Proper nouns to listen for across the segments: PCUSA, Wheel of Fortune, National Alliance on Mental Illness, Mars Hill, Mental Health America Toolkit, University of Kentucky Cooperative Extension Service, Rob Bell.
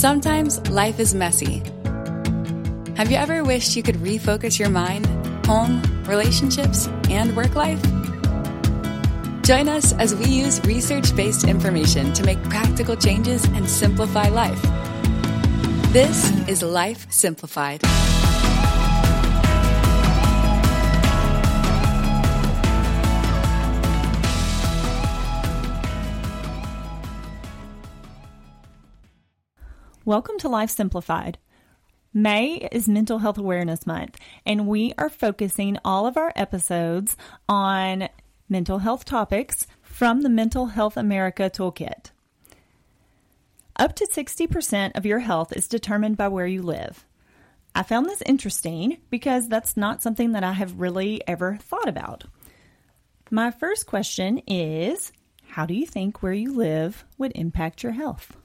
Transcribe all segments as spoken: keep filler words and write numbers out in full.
Sometimes life is messy. Have you ever wished you could refocus your mind, home, relationships, and work life? Join us as we use research-based information to make practical changes and simplify life. This is Life Simplified. Welcome to Life Simplified. May is Mental Health Awareness Month, and we are focusing all of our episodes on mental health topics from the Mental Health America Toolkit. Up to sixty percent of your health is determined by where you live. I found this interesting because that's not something that I have really ever thought about. My first question is, how do you think where you live would impact your health?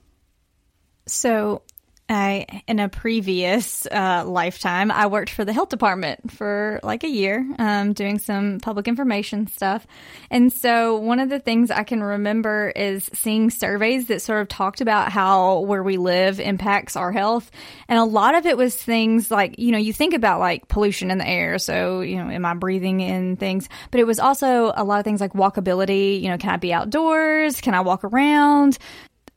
So I, in a previous uh, lifetime, I worked for the health department for like a year, um, doing some public information stuff. And so one of the things I can remember is seeing surveys that sort of talked about how where we live impacts our health. And a lot of it was things like, you know, you think about like pollution in the air. So, you know, am I breathing in things? But it was also a lot of things like walkability. You know, can I be outdoors? Can I walk around?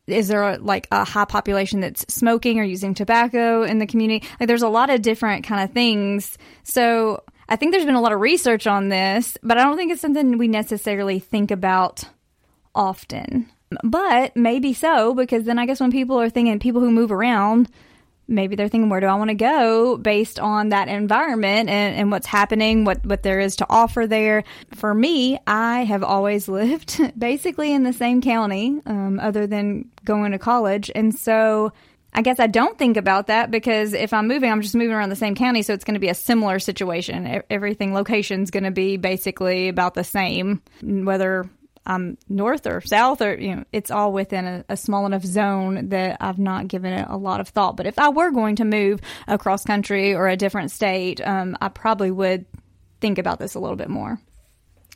Is there like a high population that's smoking or using tobacco in the community? Like there's a lot of different kind of things. So I think there's been a lot of research on this, but I don't think it's something we necessarily think about often. But maybe so, because then I guess when people are thinking, people who move around, maybe they're thinking, where do I want to go based on that environment and, and what's happening, what, what there is to offer there. For me, I have always lived basically in the same county, um, other than going to college. And so I guess I don't think about that because if I'm moving, I'm just moving around the same county. So it's going to be a similar situation. Everything location's going to be basically about the same, whether I'm north or south, or you know, it's all within a, a small enough zone that I've not given it a lot of thought. But if I were going to move across country or a different state, um, I probably would think about this a little bit more.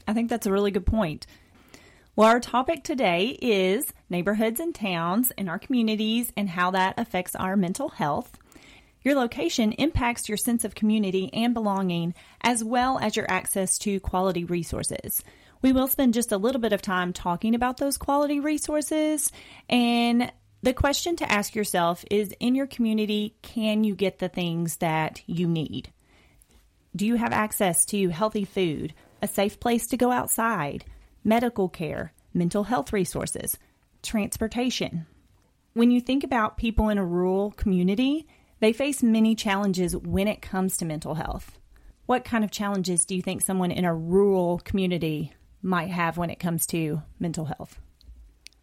I think that's a really good point. Well, our topic today is neighborhoods and towns in our communities and how that affects our mental health. Your location impacts your sense of community and belonging, as well as your access to quality resources. We will spend just a little bit of time talking about those quality resources. And the question to ask yourself is, in your community, can you get the things that you need? Do you have access to healthy food, a safe place to go outside, medical care, mental health resources, transportation? When you think about people in a rural community, they face many challenges when it comes to mental health. What kind of challenges do you think someone in a rural community might have when it comes to mental health?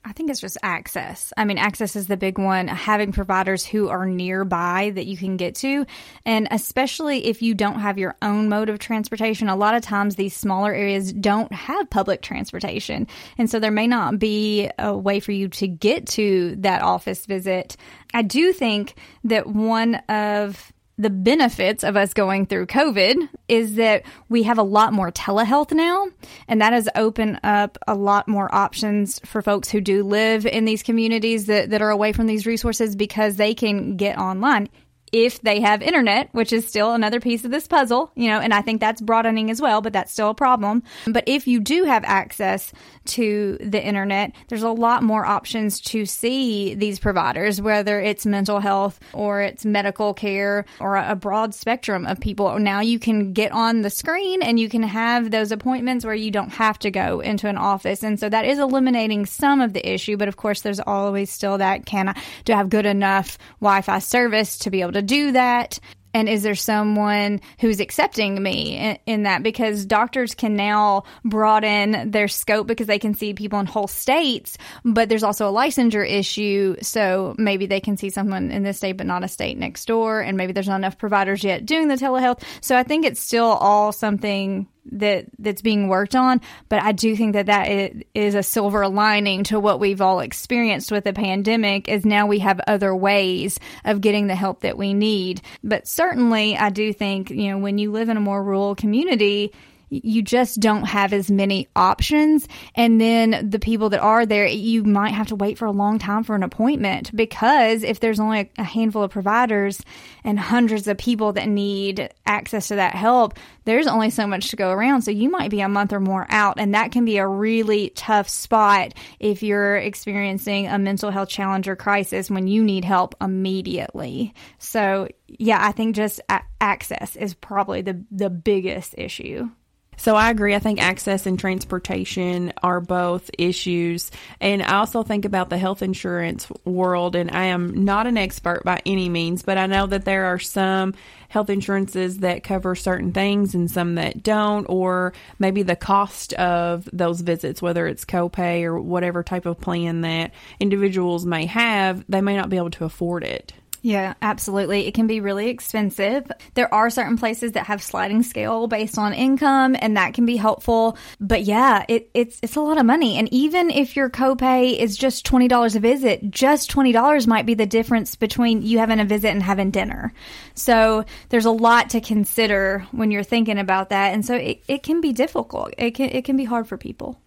I think it's just access. I mean, access is the big one. Having providers who are nearby that you can get to. And especially if you don't have your own mode of transportation, a lot of times these smaller areas don't have public transportation. And so there may not be a way for you to get to that office visit. I do think that one of the benefits of us going through COVID is that we have a lot more telehealth now, and that has opened up a lot more options for folks who do live in these communities that, that are away from these resources, because they can get online if they have internet, which is still another piece of this puzzle, you know, and I think that's broadening as well, but that's still a problem. But if you do have access to the internet, there's a lot more options to see these providers, whether it's mental health or it's medical care or a broad spectrum of people. Now you can get on the screen and you can have those appointments where you don't have to go into an office. And so that is eliminating some of the issue. But of course, there's always still that, can I, do I have good enough Wi-Fi service to be able to do that? And is there someone who's accepting me in, in that? Because doctors can now broaden their scope because they can see people in whole states, but there's also a licensure issue. So maybe they can see someone in this state, but not a state next door. And maybe there's not enough providers yet doing the telehealth. So I think it's still all something that that's being worked on. But I do think that that is a silver lining to what we've all experienced with the pandemic, is now we have other ways of getting the help that we need. But certainly I do think, you know, when you live in a more rural community, you just don't have as many options. And then the people that are there, you might have to wait for a long time for an appointment, because if there's only a handful of providers and hundreds of people that need access to that help, there's only so much to go around. So you might be a month or more out, and that can be a really tough spot if you're experiencing a mental health challenge or crisis when you need help immediately. So yeah, I think just a- access is probably the, the biggest issue. So I agree. I think access and transportation are both issues. And I also think about the health insurance world, and I am not an expert by any means, but I know that there are some health insurances that cover certain things and some that don't, or maybe the cost of those visits, whether it's copay or whatever type of plan that individuals may have, they may not be able to afford it. Yeah, absolutely. It can be really expensive. There are certain places that have sliding scale based on income, and that can be helpful. But yeah, it, it's it's a lot of money. And even if your copay is just twenty dollars a visit, just twenty dollars might be the difference between you having a visit and having dinner. So there's a lot to consider when you're thinking about that. And so it, it can be difficult. It can it can be hard for people.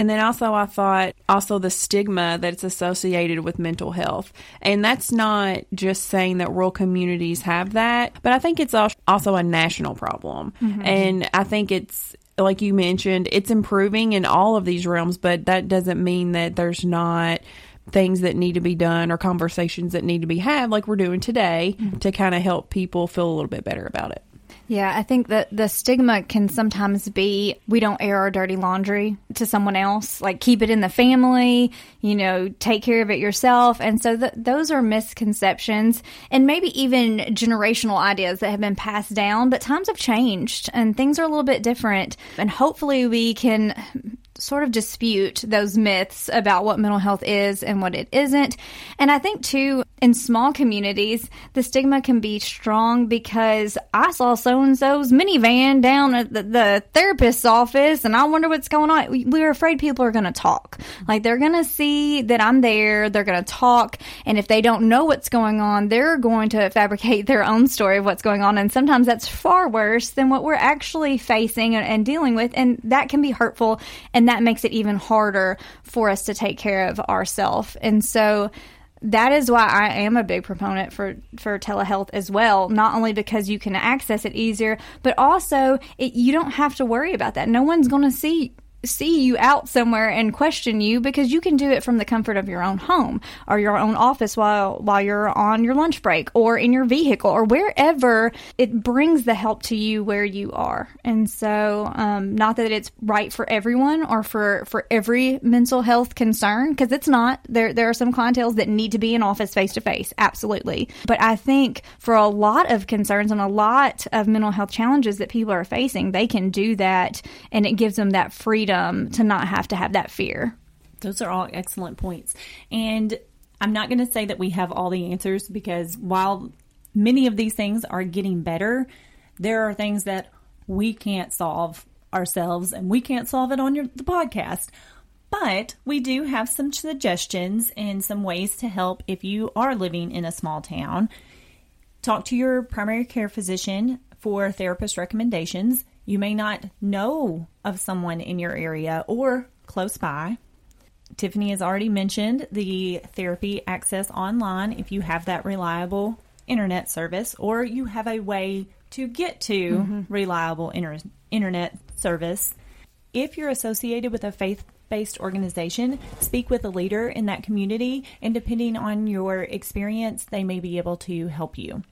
And then also I thought also the stigma that's associated with mental health. And that's not just saying that rural communities have that, but I think it's also a national problem. Mm-hmm. And I think it's, like you mentioned, it's improving in all of these realms, but that doesn't mean that there's not things that need to be done or conversations that need to be had like we're doing today mm-hmm. to kind of help people feel a little bit better about it. Yeah, I think that the stigma can sometimes be, we don't air our dirty laundry to someone else, like keep it in the family, you know, take care of it yourself. And so th- those are misconceptions and maybe even generational ideas that have been passed down. But times have changed and things are a little bit different. And hopefully we can sort of dispute those myths about what mental health is and what it isn't. And I think, too, in small communities, the stigma can be strong because I saw so-and-so's minivan down at the, the therapist's office, and I wonder what's going on. We, we're afraid people are going to talk. Like, they're going to see that I'm there, they're going to talk, and if they don't know what's going on, they're going to fabricate their own story of what's going on, and sometimes that's far worse than what we're actually facing and, and dealing with, and that can be hurtful, and that makes it even harder for us to take care of ourselves. And so that is why I am a big proponent for, for telehealth as well, not only because you can access it easier, but also it, you don't have to worry about that. No one's going to see see you out somewhere and question you, because you can do it from the comfort of your own home or your own office while while you're on your lunch break or in your vehicle or wherever. It brings the help to you where you are. And so um, not that it's right for everyone or for, for every mental health concern, because it's not. There, there are some clientele that need to be in office face-to-face, absolutely. But I think for a lot of concerns and a lot of mental health challenges that people are facing, they can do that, and it gives them that freedom to not have to have that fear. Those are all excellent points. And I'm not going to say that we have all the answers, because while many of these things are getting better, there are things that we can't solve ourselves, and we can't solve it on your, the podcast. But we do have some suggestions and some ways to help if you are living in a small town. Talk to your primary care physician for therapist recommendations. You may not know of someone in your area or close by. Tiffany has already mentioned the therapy access online if you have that reliable internet service, or you have a way to get to mm-hmm. reliable inter- internet service. If you're associated with a faith-based organization, speak with a leader in that community, and depending on your experience, they may be able to help you.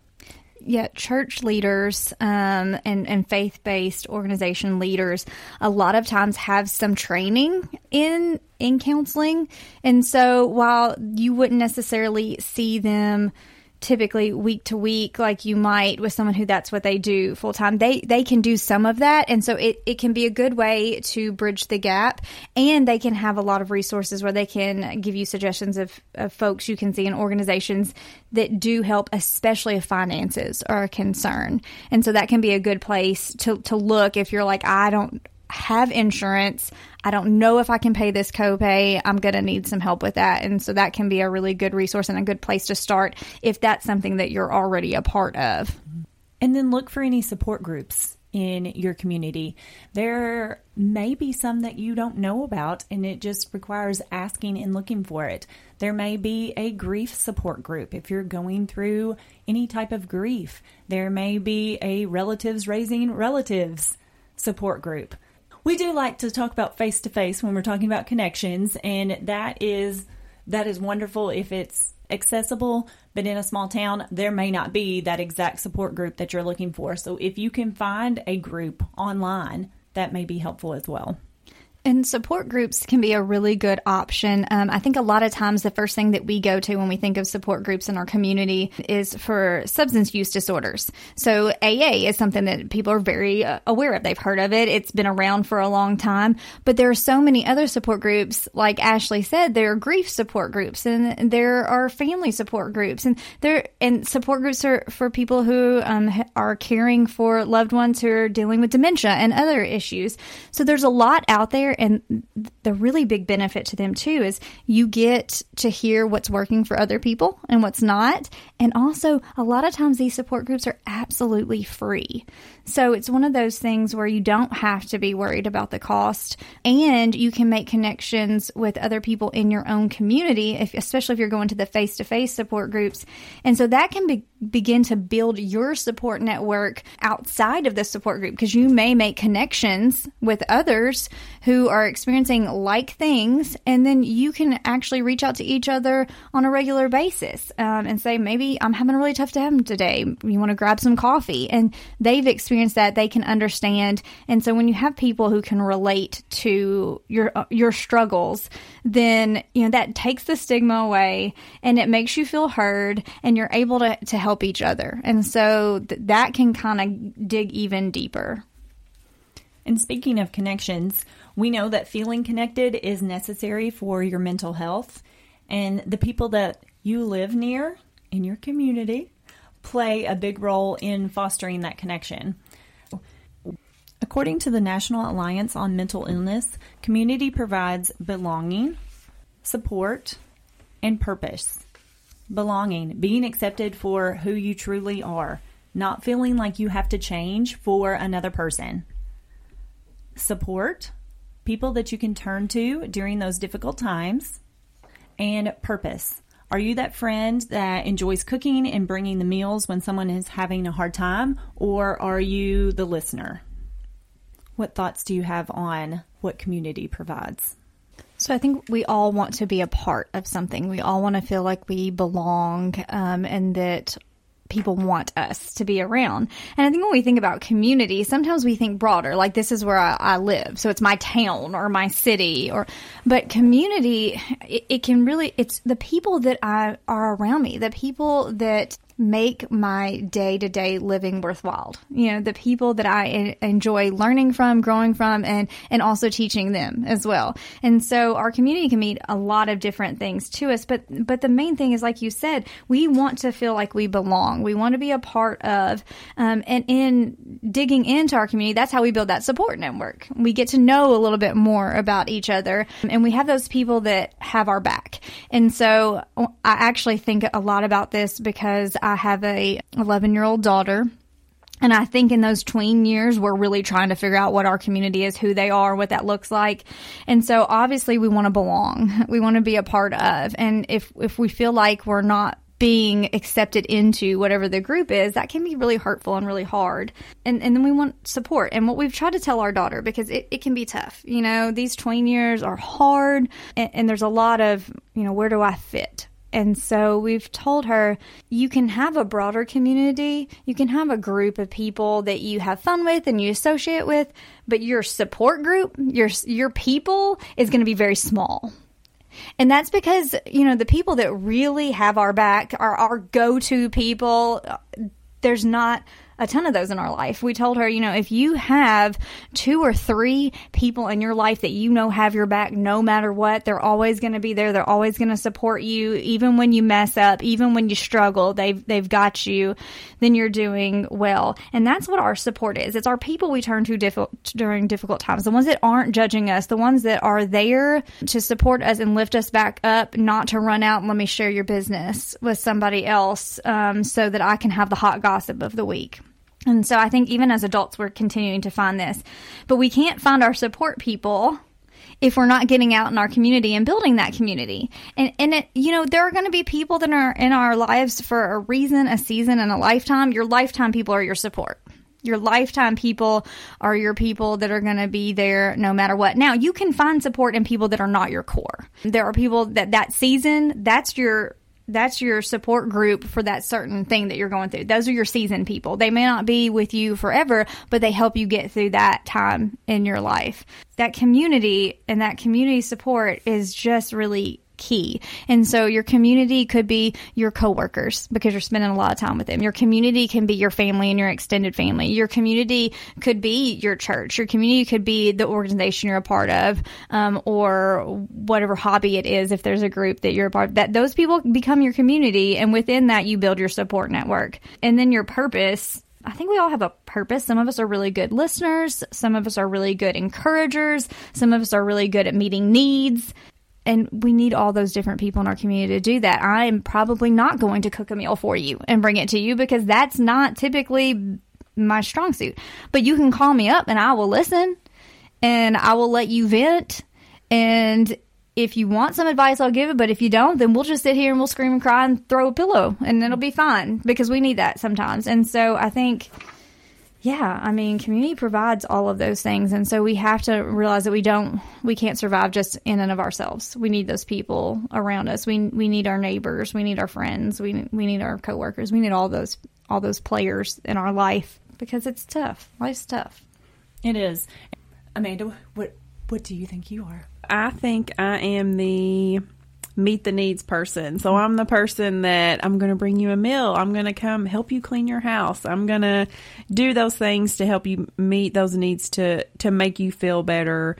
Yeah, church leaders um, and, and faith-based organization leaders a lot of times have some training in in counseling. And so while you wouldn't necessarily see them typically week to week like you might with someone who that's what they do full time, they they can do some of that. And so it, it can be a good way to bridge the gap, and they can have a lot of resources where they can give you suggestions of, of folks you can see in organizations that do help, especially if finances are a concern. And so that can be a good place to, to look if you're like, I don't have insurance, I don't know if I can pay this copay, I'm going to need some help with that. And so that can be a really good resource and a good place to start if that's something that you're already a part of. And then look for any support groups. in your community. There may be some that you don't know about, and it just requires asking and looking for it. There may be a grief support group if you're going through any type of grief. There may be a relatives raising relatives support group. We do like to talk about face-to-face when we're talking about connections, and that is that is wonderful if it's accessible, but in a small town, there may not be that exact support group that you're looking for. So if you can find a group online, that may be helpful as well. And support groups can be a really good option. Um, I think a lot of times the first thing that we go to when we think of support groups in our community is for substance use disorders. So A A is something that people are very uh, aware of. They've heard of it. It's been around for a long time. But there are so many other support groups. Like Ashley said, there are grief support groups, and there are family support groups. And there and support groups are for people who um, are caring for loved ones who are dealing with dementia and other issues. So there's a lot out there. And the really big benefit to them, too, is you get to hear what's working for other people and what's not. And also, a lot of times these support groups are absolutely free. So it's one of those things where you don't have to be worried about the cost, and you can make connections with other people in your own community, if, especially if you're going to the face-to-face support groups. And so that can be, begin to build your support network outside of the support group, because you may make connections with others who are experiencing like things, and then you can actually reach out to each other on a regular basis um, and say, maybe I'm having a really tough time today. You want to grab some coffee? And they've experienced that. They can understand. And so when you have people who can relate to your your struggles, then you know that takes the stigma away, and it makes you feel heard, and you're able to, to help each other. And so th- that can kind of dig even deeper. And speaking of connections, we know that feeling connected is necessary for your mental health, and the people that you live near in your community play a big role in fostering that connection. According to the National Alliance on Mental Illness, community provides belonging, support, and purpose. Belonging, being accepted for who you truly are, not feeling like you have to change for another person. Support, people that you can turn to during those difficult times, and purpose. Are you that friend that enjoys cooking and bringing the meals when someone is having a hard time, or are you the listener? What thoughts do you have on what community provides? So I think we all want to be a part of something. We all want to feel like we belong, um, and that people want us to be around. And I think when we think about community, sometimes we think broader, like this is where I, I live. So it's my town or my city, or, but community, it, it can really, it's the people that I are around me, the people that make my day-to-day living worthwhile. You know, the people that I en- enjoy learning from, growing from, and, and also teaching them as well. And so our community can mean a lot of different things to us. But, but the main thing is, like you said, we want to feel like we belong. We want to be a part of, um, and in digging into our community, that's how we build that support network. We get to know a little bit more about each other, and we have those people that have our back. And so I actually think a lot about this because I have a eleven-year-old daughter, and I think in those tween years, we're really trying to figure out what our community is, who they are, what that looks like. And so obviously we want to belong. We want to be a part of. And if, if we feel like we're not being accepted into whatever the group is, that can be really hurtful and really hard. And and then we want support. And what we've tried to tell our daughter, because it, it can be tough. You know, these tween years are hard, and, and there's a lot of, you know, where do I fit? And so we've told her, you can have a broader community, you can have a group of people that you have fun with and you associate with, but your support group, your your people is going to be very small. And that's because, you know, the people that really have our back are our go-to people. There's not a ton of those in our life. We told her, you know, if you have two or three people in your life that you know have your back no matter what, they're always going to be there. They're always going to support you. Even when you mess up, even when you struggle, they've, they've got you, then you're doing well. And that's what our support is. It's our people we turn to diff- during difficult times, the ones that aren't judging us, the ones that are there to support us and lift us back up, not to run out and let me share your business with somebody else um, so that I can have the hot gossip of the week. And so I think even as adults, we're continuing to find this. But we can't find our support people if we're not getting out in our community and building that community. And, and it, you know, there are going to be people that are in our lives for a reason, a season, and a lifetime. Your lifetime people are your support. Your lifetime people are your people that are going to be there no matter what. Now, you can find support in people that are not your core. There are people that that season, that's your That's your support group for that certain thing that you're going through. Those are your seasoned people. They may not be with you forever, but they help you get through that time in your life. That community and that community support is just really key. And so your community could be your coworkers because you're spending a lot of time with them. Your community can be your family and your extended family. Your community could be your church. Your community could be the organization you're a part of, um, or whatever hobby it is. If there's a group that you're a part of, that those people become your community. And within that, you build your support network. And then your purpose. I think we all have a purpose. Some of us are really good listeners. Some of us are really good encouragers. Some of us are really good at meeting needs. And we need all those different people in our community to do that. I am probably not going to cook a meal for you and bring it to you because that's not typically my strong suit. But you can call me up and I will listen and I will let you vent. And if you want some advice, I'll give it. But if you don't, then we'll just sit here and we'll scream and cry and throw a pillow and it'll be fine because we need that sometimes. And so I think... Yeah, I mean, community provides all of those things. And so we have to realize that we don't, we can't survive just in and of ourselves. We need those people around us. We we need our neighbors. We need our friends. We we need our coworkers. We need all those all those players in our life because it's tough. Life's tough. It is. Amanda, what what do you think you are? I think I am the meet the needs person. So I'm the person that I'm going to bring you a meal. I'm going to come help you clean your house. I'm going to do those things to help you meet those needs to, to make you feel better.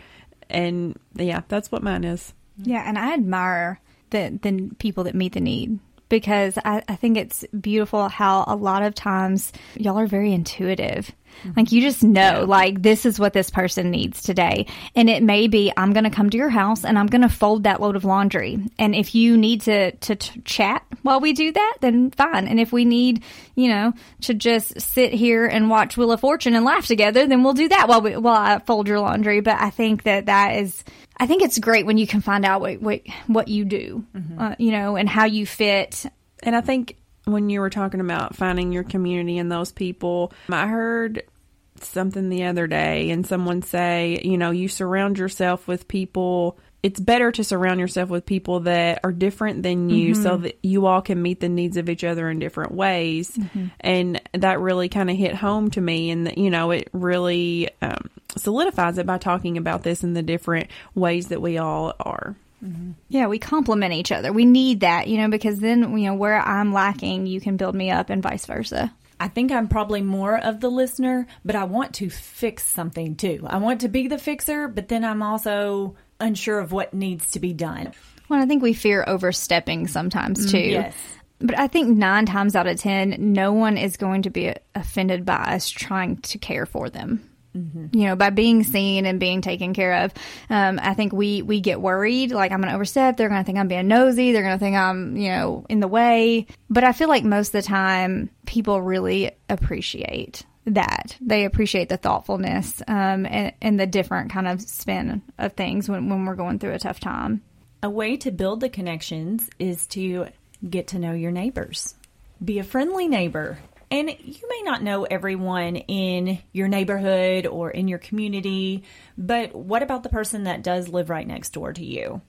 And yeah, that's what mine is. Yeah. And I admire the, the people that meet the need because I, I think it's beautiful how a lot of times y'all are very intuitive. Like, you just know, like, this is what this person needs today. And it may be, I'm going to come to your house and I'm going to fold that load of laundry. And if you need to, to t- chat while we do that, then fine. And if we need, you know, to just sit here and watch Wheel of Fortune and laugh together, then we'll do that while we, while I fold your laundry. But I think that that is, I think it's great when you can find out what, what, what you do, mm-hmm. uh, you know, and how you fit. And I think when you were talking about finding your community and those people, I heard something the other day and someone say, you know, you surround yourself with people. It's better to surround yourself with people that are different than you, mm-hmm. so that you all can meet the needs of each other in different ways. Mm-hmm. And that really kind of hit home to me. And, you know, it really um, solidifies it by talking about this in the different ways that we all are. Mm-hmm. Yeah, we complement each other. We need that, you know, because then, you know, where I'm lacking, you can build me up and vice versa. I think I'm probably more of the listener, but I want to fix something too. I want to be the fixer, but then I'm also unsure of what needs to be done. Well, I think we fear overstepping sometimes too. Mm, yes. But I think nine times out of ten, no one is going to be offended by us trying to care for them. You know, by being seen and being taken care of. Um, I think we, we get worried, like, I'm going to overstep. They're going to think I'm being nosy. They're going to think I'm, you know, in the way. But I feel like most of the time people really appreciate that. They appreciate the thoughtfulness um, and, and the different kind of spin of things when, when we're going through a tough time. A way to build the connections is to get to know your neighbors. Be a friendly neighbor. And you may not know everyone in your neighborhood or in your community, but what about the person that does live right next door to you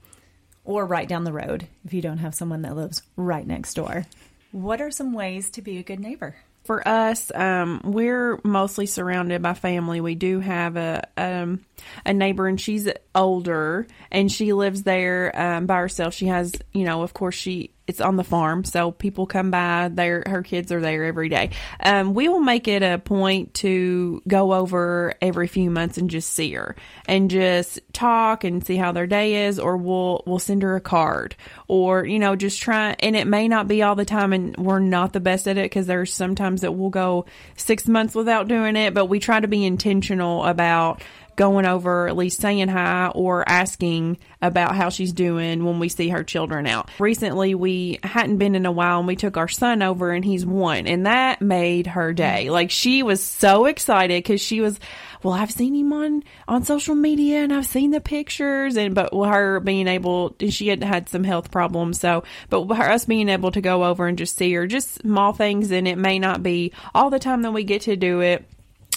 or right down the road if you don't have someone that lives right next door? What are some ways to be a good neighbor? For us, um, we're mostly surrounded by family. We do have a um, a neighbor, and she's older, and she lives there um, by herself. She has, you know, of course, she it's on the farm, so people come by. Their her kids are there every day. Um, we will make it a point to go over every few months and just see her and just talk and see how their day is, or we'll we'll send her a card, or, you know, just try. And it may not be all the time, and we're not the best at it because there's sometimes that we'll go six months without doing it, but we try to be intentional about going over, at least saying hi or asking about how she's doing when we see her children out. Recently, we hadn't been in a while, and we took our son over, and he's one, and that made her day. Like, she was so excited because she was, well, I've seen him on, on social media, and I've seen the pictures, and but her being able, she had had some health problems, so, but her, us being able to go over and just see her, just small things, and it may not be all the time that we get to do it.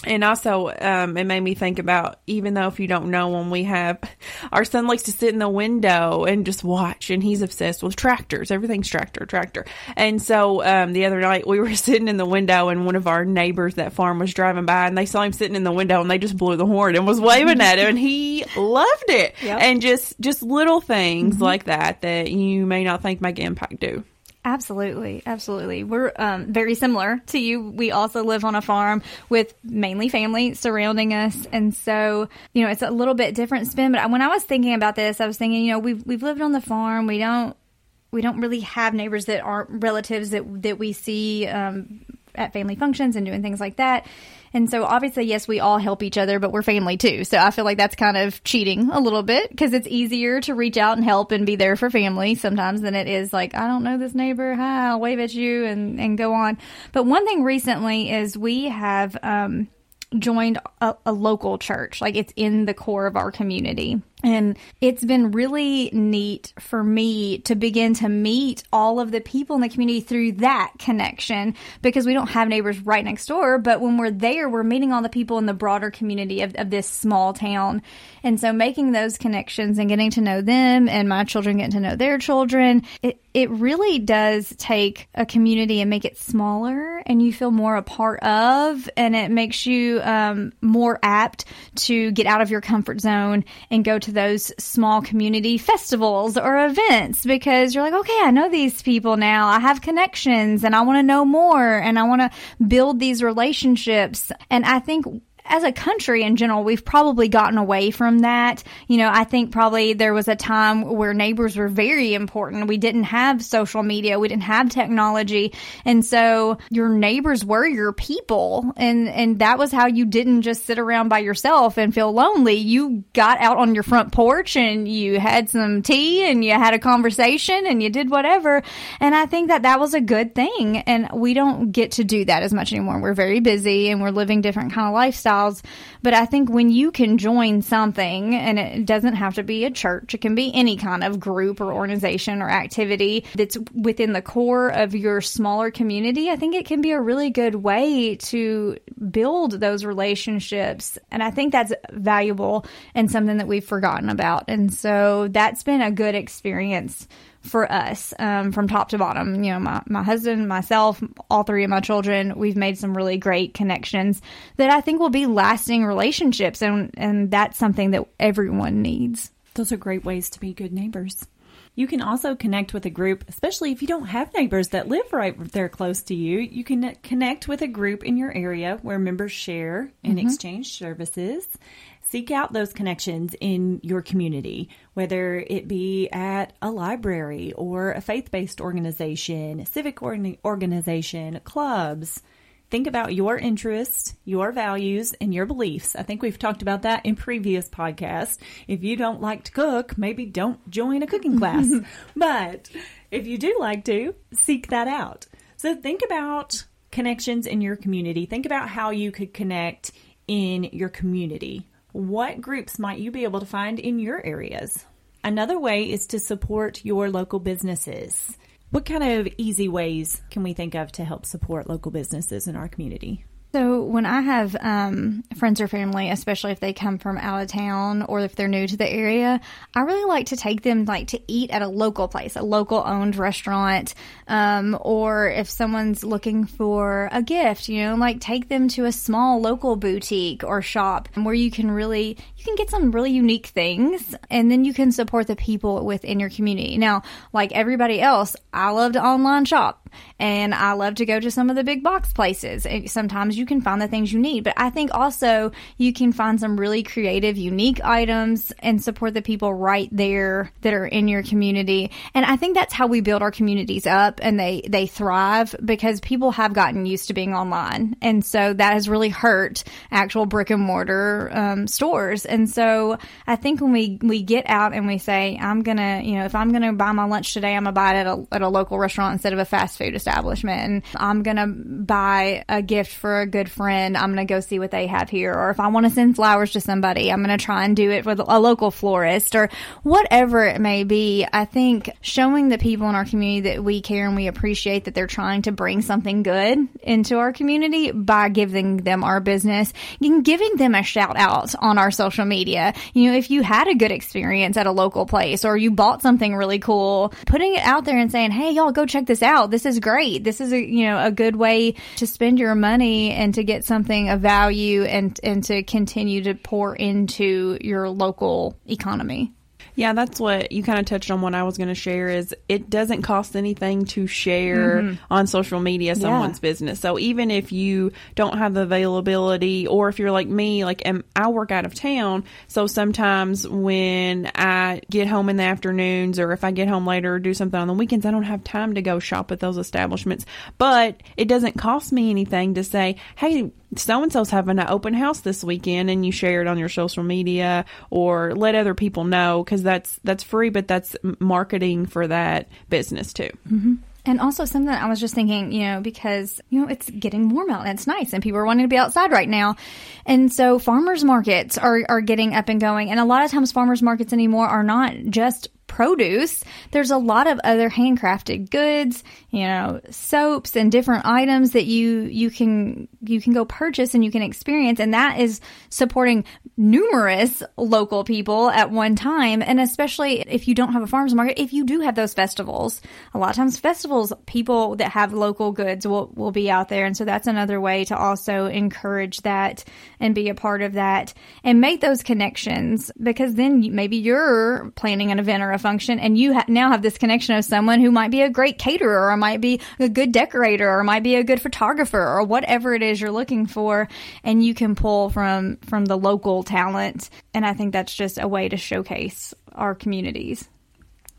And also, um, it made me think about, even though if you don't know, when we have, our son likes to sit in the window and just watch, and he's obsessed with tractors. Everything's tractor, tractor. And so, um, the other night we were sitting in the window, and one of our neighbors that farm was driving by, and they saw him sitting in the window, and they just blew the horn and was waving at him, and he loved it. Yep. And just, just little things mm-hmm. like that, that you may not think make an impact do. Absolutely. Absolutely. We're um, very similar to you. We also live on a farm with mainly family surrounding us. And so, you know, it's a little bit different spin. But when I was thinking about this, I was thinking, you know, we've, we've lived on the farm. We don't we don't really have neighbors that aren't relatives that, that we see um, at family functions and doing things like that. And so obviously, yes, we all help each other, but we're family too. So I feel like that's kind of cheating a little bit, because it's easier to reach out and help and be there for family sometimes than it is like, I don't know this neighbor. Hi, I'll wave at you and, and go on. But one thing recently is we have um, joined a, a local church. Like, it's in the core of our community. And it's been really neat for me to begin to meet all of the people in the community through that connection, because we don't have neighbors right next door. But when we're there, we're meeting all the people in the broader community of, of this small town. And so making those connections and getting to know them, and my children getting to know their children, it, it really does take a community and make it smaller, and you feel more a part of, and it makes you um, more apt to get out of your comfort zone and go to those small community festivals or events, because you're like, okay, I know these people now. I have connections, and I want to know more, and I want to build these relationships. And I think as a country in general, we've probably gotten away from that. You know, I think probably there was a time where neighbors were very important. We didn't have social media. We didn't have technology. And so your neighbors were your people. And, and that was how you didn't just sit around by yourself and feel lonely. You got out on your front porch, and you had some tea, and you had a conversation, and you did whatever. And I think that that was a good thing. And we don't get to do that as much anymore. We're very busy, and we're living different kind of lifestyles. But I think when you can join something, and it doesn't have to be a church, it can be any kind of group or organization or activity that's within the core of your smaller community, I think it can be a really good way to build those relationships. And I think that's valuable and something that we've forgotten about. And so that's been a good experience for us, um, from top to bottom. You know, my, my husband, myself, all three of my children, we've made some really great connections that I think will be lasting relationships. And, and that's something that everyone needs. Those are great ways to be good neighbors. You can also connect with a group, especially if you don't have neighbors that live right there close to you. You can connect with a group in your area where members share and mm-hmm. exchange services. Seek out those connections in your community, whether it be at a library or a faith-based organization, civic or- organization, clubs. Think about your interests, your values, and your beliefs. I think we've talked about that in previous podcasts. If you don't like to cook, maybe don't join a cooking class. But if you do like to, seek that out. So think about connections in your community. Think about how you could connect in your community. What groups might you be able to find in your areas? Another way is to support your local businesses. What kind of easy ways can we think of to help support local businesses in our community? So when I have um, friends or family, especially if they come from out of town or if they're new to the area, I really like to take them like to eat at a local place, a local owned restaurant, um, or if someone's looking for a gift, you know, like take them to a small local boutique or shop where you can really, you can get some really unique things, and then you can support the people within your community. Now, like everybody else, I love to online shop. and I love to go to some of the big box places. Sometimes you can find the things you need, but I think also you can find some really creative, unique items and support the people right there that are in your community. And I think that's how we build our communities up, and they, they thrive because people have gotten used to being online. And so that has really hurt actual brick and mortar um, stores. And so I think when we, we get out and we say, I'm going to, you know, if I'm going to buy my lunch today, I'm going to buy it at a, at a local restaurant instead of a fast food establishment. And I'm going to buy a gift for a good friend. I'm going to go see what they have here. Or if I want to send flowers to somebody, I'm going to try and do it with a local florist or whatever it may be. I think showing the people in our community that we care and we appreciate that they're trying to bring something good into our community by giving them our business and giving them a shout out on our social media. You know, if you had a good experience at a local place or you bought something really cool, putting it out there and saying, hey, y'all go check this out. This is great. This is a, you know, a good way to spend your money and to get something of value and, and to continue to pour into your local economy. Yeah, that's what you kind of touched on what I was going to share is it doesn't cost anything to share mm-hmm. on social media someone's yeah. business. So even if you don't have the availability, or if you're like me, like am, I work out of town. So sometimes when I get home in the afternoons, or if I get home later or do something on the weekends, I don't have time to go shop at those establishments. But it doesn't cost me anything to say, hey, so-and-so's having an open house this weekend, and you share it on your social media or let other people know, because that's that's free, but that's marketing for that business too. Mm-hmm. And also something I was just thinking, you know, because, you know, it's getting warm out and it's nice and people are wanting to be outside right now. And so farmers markets are, are getting up and going. And a lot of times farmers markets anymore are not just produce. There's a lot of other handcrafted goods, you know, soaps and different items that you you can you can go purchase and you can experience, and that is supporting numerous local people at one time. And especially if you don't have a farmers market, if you do have those festivals, a lot of times festivals, people that have local goods will will be out there, and so that's another way to also encourage that and be a part of that and make those connections, because then maybe you're planning an event or a function, and you ha- now have this connection of someone who might be a great caterer, or might be a good decorator, or might be a good photographer, or whatever it is you're looking for, and you can pull from from the local talent. And I think that's just a way to showcase our communities.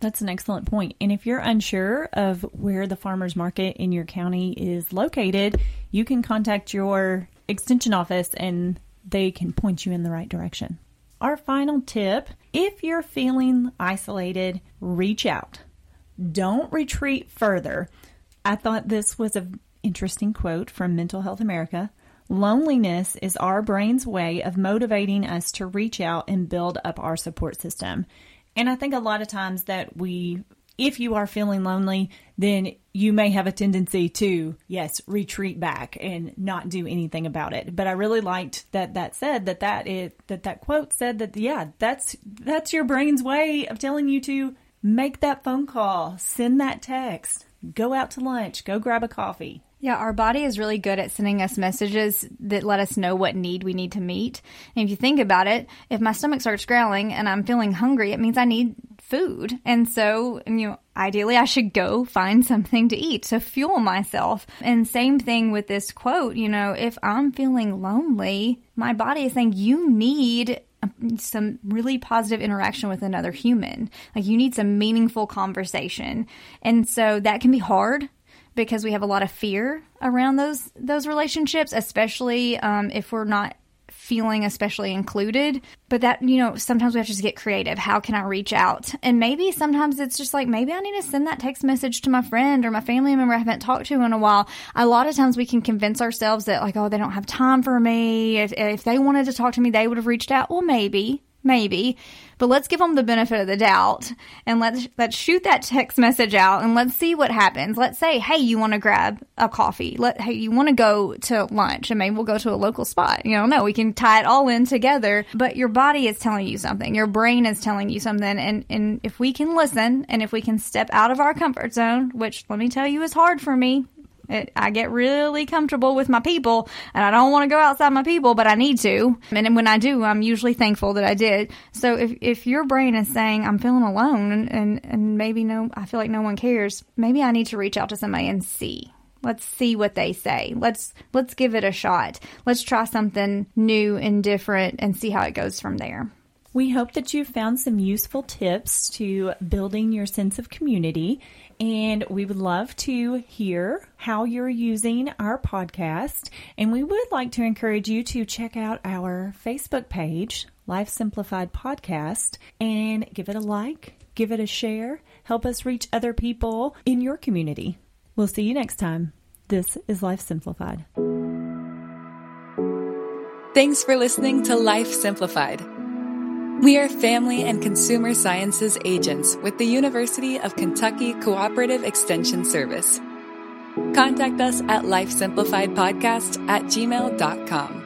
That's an excellent point. And if you're unsure of where the farmers market in your county is located, you can contact your extension office and they can point you in the right direction. Our final tip, if you're feeling isolated, reach out. Don't retreat further. I thought this was an interesting quote from Mental Health America. Loneliness is our brain's way of motivating us to reach out and build up our support system. And I think a lot of times that we, if you are feeling lonely, then you may have a tendency to, yes, retreat back and not do anything about it. But I really liked that that said that that it that that quote said that, yeah, that's that's your brain's way of telling you to make that phone call, send that text, go out to lunch, go grab a coffee. Yeah, our body is really good at sending us messages that let us know what need we need to meet. And if you think about it, if my stomach starts growling and I'm feeling hungry, it means I need food. And so, you know, ideally I should go find something to eat to fuel myself. And same thing with this quote, you know, if I'm feeling lonely, my body is saying you need some really positive interaction with another human. Like you need some meaningful conversation. And so that can be hard, because we have a lot of fear around those those relationships, especially um, if we're not feeling especially included. But that, you know, sometimes we have to just get creative. How can I reach out? And maybe sometimes it's just like, maybe I need to send that text message to my friend or my family member I haven't talked to in a while. A lot of times we can convince ourselves that like, oh, they don't have time for me. If, if they wanted to talk to me, they would have reached out. Well, maybe. Maybe, but let's give them the benefit of the doubt, and let's let's shoot that text message out, and let's see what happens. Let's say, hey, you want to grab a coffee? Let hey, you want to go to lunch, and maybe we'll go to a local spot. You don't know. We can tie it all in together. But your body is telling you something. Your brain is telling you something. And and if we can listen, and if we can step out of our comfort zone, which let me tell you is hard for me. It, I get really comfortable with my people, and I don't want to go outside my people, but I need to. And when I do, I'm usually thankful that I did. So if if your brain is saying, I'm feeling alone, and, and, and maybe no, I feel like no one cares, maybe I need to reach out to somebody and see. Let's see what they say. Let's let's give it a shot. Let's try something new and different and see how it goes from there. We hope that you found some useful tips to building your sense of community, and we would love to hear how you're using our podcast, and we would like to encourage you to check out our Facebook page, Life Simplified Podcast, and give it a like, give it a share, help us reach other people in your community. We'll see you next time. This is Life Simplified. Thanks for listening to Life Simplified. We are family and consumer sciences agents with the University of Kentucky Cooperative Extension Service. Contact us at lifesimplifiedpodcast at gmail dot com.